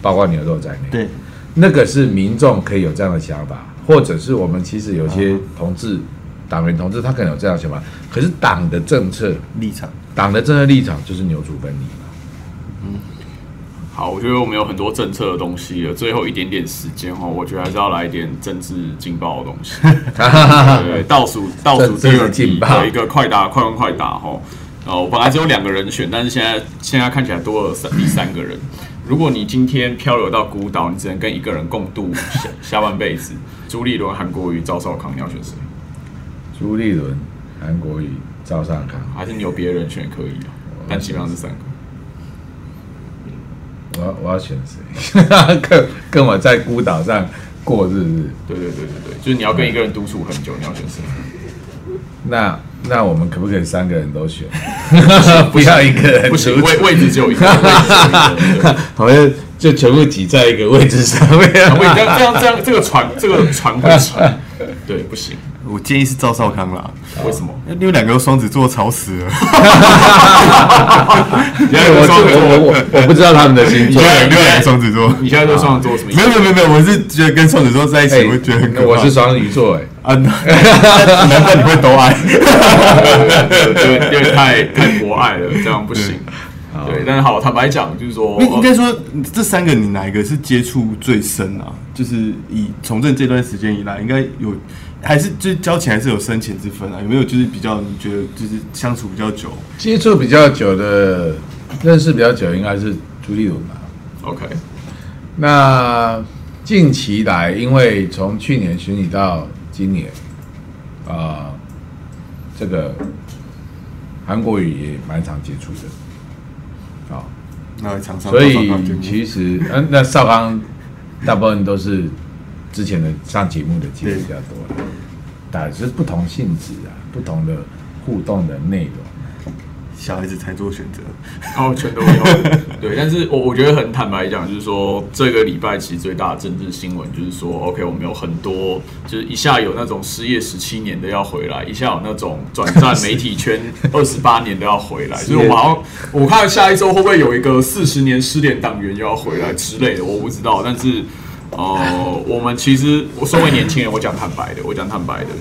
包括牛肉在内。对，那个是民众可以有这样的想法，或者是我们其实有些同志党员同志他可能有这样的想法，可是党的政策立场就是牛猪分离嘛。好，我觉得我们有很多政策的东西了，最后一点点时间哦，我觉得还是要来一点政治劲爆的东西。对，倒数第二题的一个快问快答哦。我本来只有2个人选，但是现在看起来多了第三个人。如果你今天漂流到孤岛，你只能跟一个人共度下半辈子。朱立伦、韩国瑜、赵少康，你要选谁？朱立伦、韩国瑜、赵少康，还是你有别人选可以，但基本上是3个。我要选谁？跟我在孤岛上过日子。对，就是你要跟一个人独处很久，你要选谁？那我们可不可以3个人都选？不要一个人，不行，位置只有一个。好像就全部挤在一个位置上面。这样这个船会沉。对，不行。我建议是赵少康啦，为什么？因为2个双子座吵死了。我不知道他们的星座。你有2个双子座，你现在对双子座什么意思？没有，我是觉得跟双子座在一起，我觉得很可怕。我是双鱼座啊，难怪你会都爱。对，因为太博爱了，这样不行。对，但是好，坦白讲，就是说，应该说这3个你哪一个是接触最深啊？就是以从政这段时间以来，应该有。还是就交情还是有深浅之分啊？有没有就是比较你觉得就是相处比较久、接触比较久的、认识比较久，应该是朱立伦吧？OK， 那近期来，因为从去年选举到今年，这个韩国瑜也蛮常接触的，啊，那常常，所以其实，那少康大部分都是之前的上节目的节目比较多了，但是不同性质啊，不同的互动的内容。小孩子才做选择，哦，全都有。对，但是我觉得很坦白讲，就是说这个礼拜其实最大的政治新闻就是说 ，OK， 我们有很多就是一下有那种失业17年的要回来，一下有那种转战媒体圈28年的要回来，所以我好像我看下一周会不会有一个40年失联党员又要回来之类的，我不知道。但是我们其实我身为年轻人，我讲坦白的，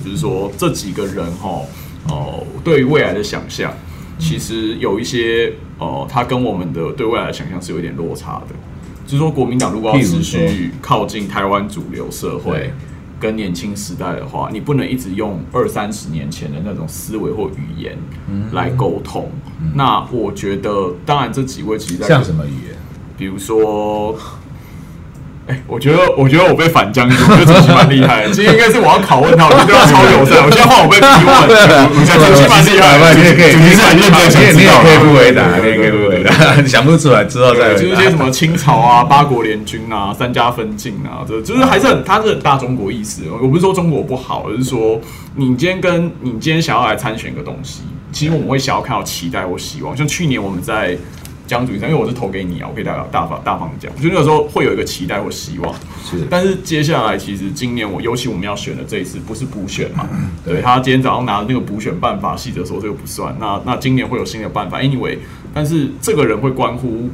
就是说这几个人哈，对于未来的想象。其实有一些他跟我们的对未来的想象是有一点落差的。就是说，国民党如果要持续靠近台湾主流社会跟年轻时代的话，你不能一直用20-30年前的那种思维或语言来沟通。那我觉得，当然这几位其实在像什么语言，比如说。我觉得我被反将军，我觉得主席蛮厉害的。其实应该是我要拷问他，我觉得他超友善。我现在换我被逼问，主席蛮厉害的。你也可以不回答，想不出来知道在。就是些什么清朝啊、八国联军啊、3家分晋啊，就是还是很，它是很大中国意识。我不是说中国不好，而是说你今天想要来参选一个东西，其实我们会想要看到期待或希望。像去年我们在。江主席，因为我是投给你啊，我可以大方讲，就那个时候会有一个期待或希望。是，但是接下来其实今年尤其我们要选的这一次不是补选嘛？对，他今天早上拿的那个补选办法细则说这个不算，那今年会有新的办法。Anyway， 但是这个人会关乎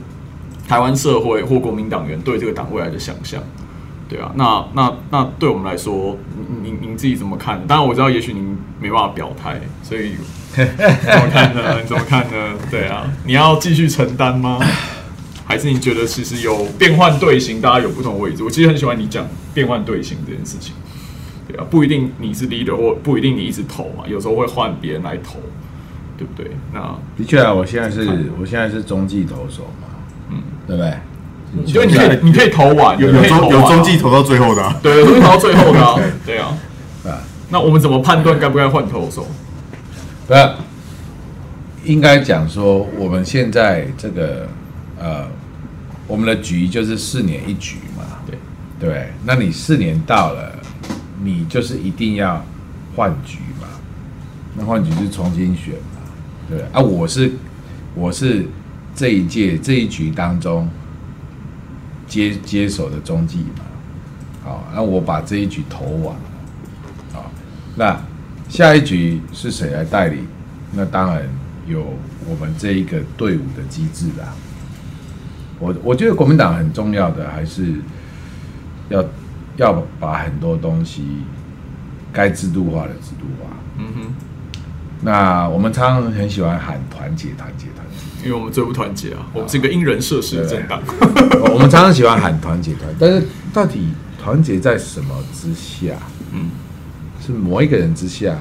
台湾社会或国民党员对这个党未来的想象，对啊，那对我们来说，您自己怎么看？当然我知道，也许您没办法表态，所以。你怎么看呢？对啊，你要继续承担吗？还是你觉得其实有变换队形，大家有不同的位置？我其实很喜欢你讲变换队形这件事情，对啊，不一定你是 leader 或不一定你一直投嘛，有时候会换别人来投，对不对？那的确啊，我现在是中继投手嘛，对不对？因为你可以投完，有中继投到最后的、啊，对，有中继投到最后的、啊，对啊，那我们怎么判断该不该换投手？那应该讲说，我们现在这个我们的局就是4年1局嘛，对，那你4年到了，你就是一定要换局嘛，那换局是重新选嘛，对啊，我是这一届这一局当中接手的中继嘛，好，那我把这一局投完了，好，那。下一局是谁来代理？那当然有我们这一个队伍的机制啦。我觉得国民党很重要的还是要把很多东西该制度化的制度化。那我们常常很喜欢喊团结，因为我们最不团结啊，我们是一个因人设事的政党。我们常常喜欢喊团结，但是到底团结在什么之下？是某一个人之下，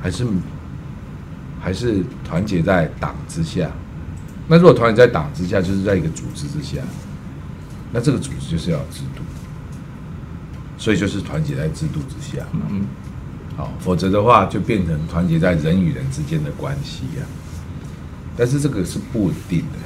还是团结在党之下？那如果团结在党之下，就是在一个组织之下，那这个组织就是要有制度，所以就是团结在制度之下。好，否则的话就变成团结在人与人之间的关系呀、啊。但是这个是不一定的。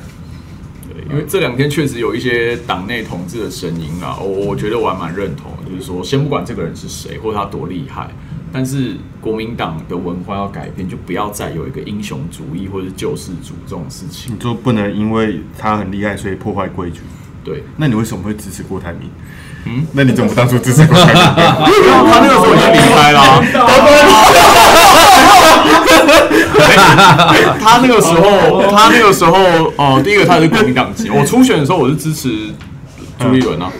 因为这2天确实有一些党内同志的声音啊，我觉得我还蛮认同的，就是说先不管这个人是谁或者他多厉害，但是国民党的文化要改变，就不要再有一个英雄主义或者救世主这种事情。你就不能因为他很厉害，所以破坏规矩。对，那你为什么会支持郭台铭？那你怎么当初支持郭台铭？他那个时候已经离开了、他那个时候第一个他是国民党籍。我初选的时候我是支持朱立伦啊，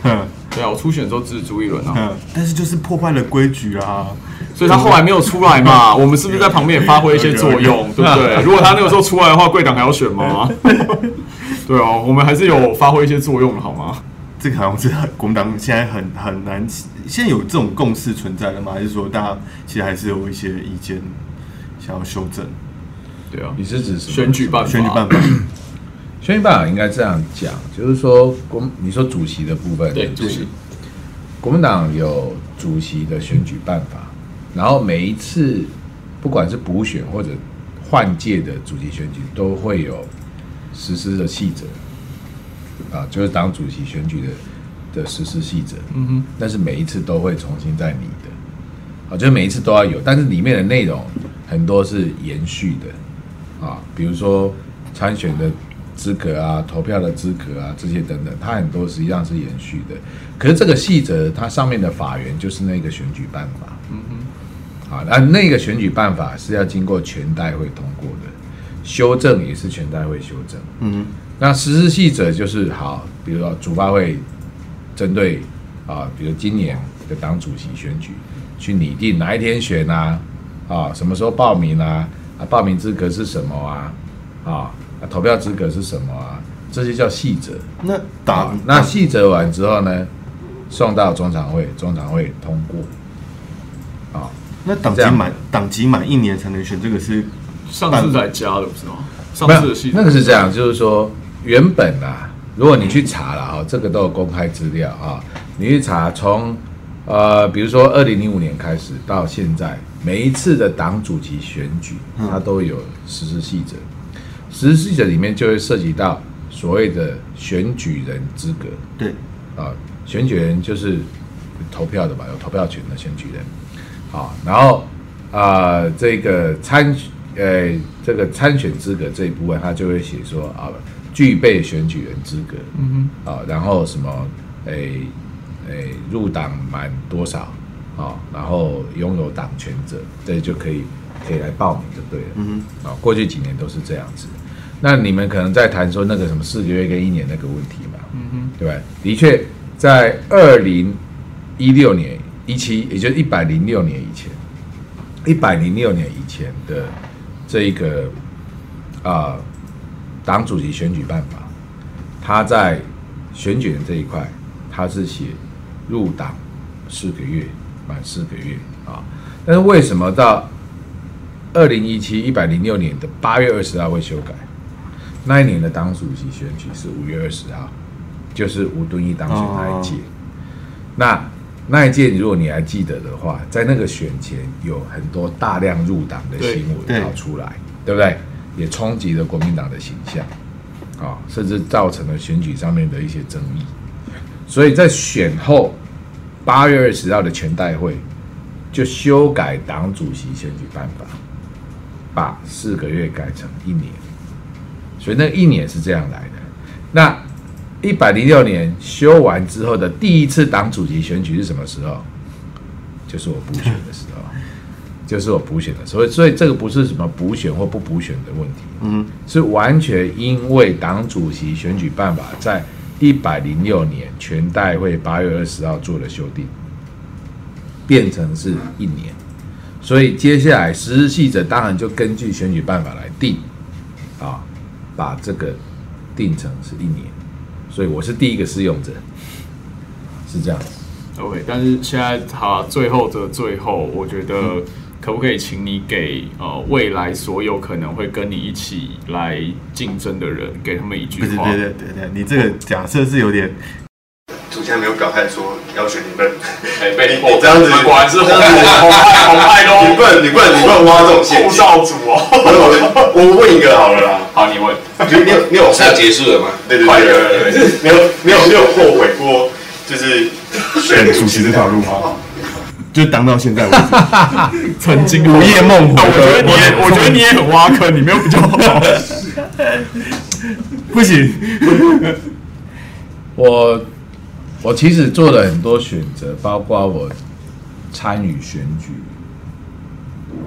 对啊，我初选的时候支持朱立伦啊，但是就是破坏了规矩啊，所以他后来没有出来嘛。我们是不是在旁边也发挥一些作用，对不对？如果他那个时候出来的话，贵党还要选吗？对啊，我们还是有发挥一些作用的好吗？这个好像是国民党现在很难，现在有这种共识存在了吗？还是说大家其实还是有一些意见想要修正？对啊，你是指什么选举办法？选举办法应该这样讲，就是说你说主席的部分，对主席，国民党有主席的选举办法，然后每一次不管是补选或者换届的主席选举，都会有实施的细则啊，就是党主席选举的实施细则。嗯哼，但是每一次都会重新再拟的。 我觉得每一次都要有，但是里面的内容很多是延续的，啊，比如说参选的资格啊、投票的资格啊这些等等，它很多实际上是延续的。可是这个细则它上面的法源就是那个选举办法，嗯嗯，啊，那个选举办法是要经过全代会通过的，修正也是全代会修正，嗯，那实施细则就是好，比如说主发会针对啊，比如今年的党主席选举。 去拟定哪一天选啊，啊，什么时候报名啊？啊，报名资格是什么啊？啊，投票资格是什么啊？这些叫细则。那党、啊、那细则完之后呢，送到中常会，中常会通过。啊，那党籍满一年才能选，这个是上次才加的，不是吗？上次的细则那个是这样，就是说原本啊，如果你去查了啊、哦，这个都有公开资料啊、哦，你去查从。 比如说2005年开始到现在，每一次的党主席选举，它都有实施细则。实施细则里面就会涉及到所谓的选举人资格。对，啊，选举人就是投票的吧，有投票权的选举人。好，然后这个参选资格这一部分，它就会写说啊，具备选举人资格。嗯哼。啊，然后什么入党满多少啊、哦？然后拥有党权者，这就可以来报名就对了。嗯哼，啊、哦，过去几年都是这样子。那你们可能在谈说那个什么4个月跟1年那个问题嘛？嗯哼，对吧？的确，在2016年、17，也就是106年以前，106年以前的这一个啊、党主席选举办法，他在选举人这一块，他是写。 入党4个月，满4个月啊！但是为什么到2017106年的8月20号会修改？那一年的党主席选举是5月20号，就是吴敦义当选那一届。那一届，如果你还记得的话，在那个选前有很多大量入党的新闻跑出来， 对不对？也冲击了国民党的形象啊，甚至造成了选举上面的一些争议。 所以在选后8月20号的全代会就修改党主席选举办法，把4个月改成1年，所以那1年是这样来的。那106年修完之后的第一次党主席选举是什么时候？就是我补选的时候，就是我补选的时候。所以这个不是什么补选或不补选的问题，嗯，是完全因为党主席选举办法在。 106年全代会8月20号做了修订，变成是1年，所以接下来实施细则当然就根据选举办法来定，啊，把这个定成是1年，所以我是第一个适用者，是这样子。OK， 但是现在它最后的最后，我觉得可不可以请你给未来所有可能会跟你一起来竞争的人，给他们一句话。对，你这个假设是有点，之前没有表态说要选你们，被迫这样子，果然是红派咯。你不能挖这种陷阱。少主哦，我问一个好了啦。好，你问。你有现在结束了吗？对，没有后悔过，就是选主席这条路吗？ 就当到现在为止，曾经午夜梦回。我觉得你也很挖坑，你没有比较好。不行，我其实做了很多选择，包括我参与选举，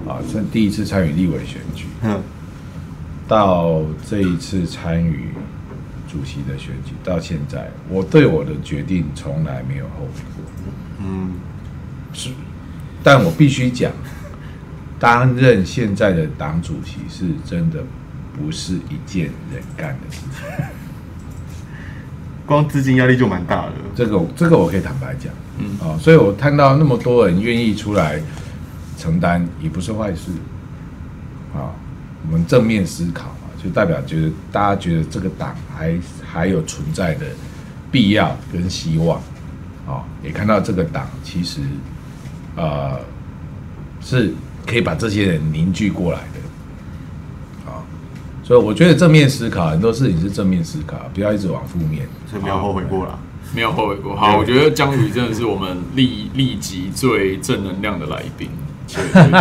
啊，算第一次参与立委选举，嗯，到这一次参与主席的选举，到现在，我对我的决定从来没有后悔过。嗯。 是，但我必须讲，担任现在的党主席是真的不是一件人干的事情，光资金压力就蛮大的。这个我可以坦白讲，嗯啊、哦，所以我看到那么多人愿意出来承担，也不是坏事啊、哦。我们正面思考嘛，就代表觉得大家觉得这个党还有存在的必要跟希望。哦，也看到这个党其实是可以把这些人凝聚过来的，啊，所以我觉得正面思考，很多事情是正面思考，不要一直往负面，所以不要后悔过了。没有后悔过。好，我觉得江宇真的是我们立即最正能量的来宾。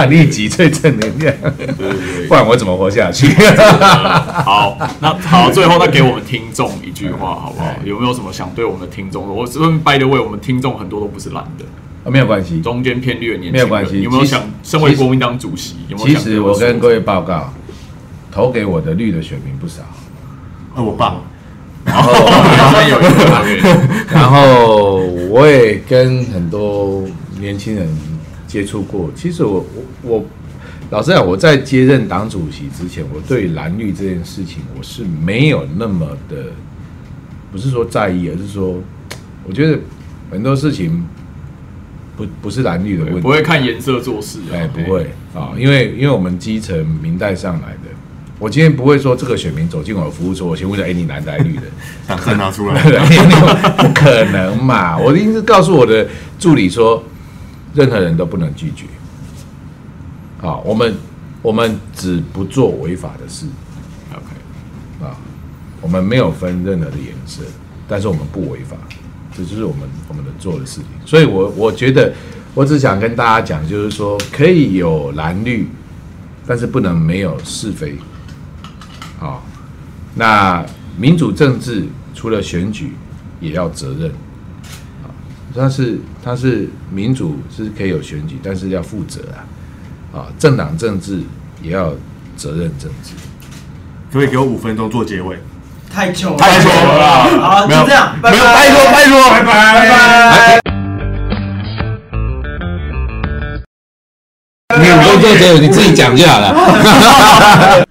立即最正能量，对，不然我怎么活下去？好，那好，最后再给我们听众一句话，好不好？有没有什么想对我们的听众？我by the way，我们听众很多都不是懒的，没有关系，中间偏绿的年轻人没有关系。有没有想身为国民党主席？有没有想？其实我跟各位报告，投给我的绿的选民不少，我爸。然后我也跟很多年轻人接触过。其实我老实讲，我在接任党主席之前，我对蓝绿这件事情我是没有那么的，不是说在意，而是说我觉得很多事情不是蓝绿的问题，不会看颜色做事，哎，不会啊，因为我们基层民代上来的。我今天不会说这个选民走进我的服务处，我先问他：哎，你蓝的还是绿的？掌声拿出来！不可能嘛！我一定是告诉我的助理说，任何人都不能拒绝。好，我们只不做违法的事。OK， 啊，我们没有分任何的颜色，但是我们不违法，这就是我们的做的事情。所以我觉得，我只想跟大家讲，就是说可以有蓝绿，但是不能没有是非。好，那民主政治除了选举，也要责任。啊，它是民主是可以有选举，但是要负责啊。啊，政党政治也要责任政治。可不可以给我5分钟做结尾？太久了。好，就这样，拜拜。没有，拜托，拜拜。你5分钟结尾，你自己讲就好了。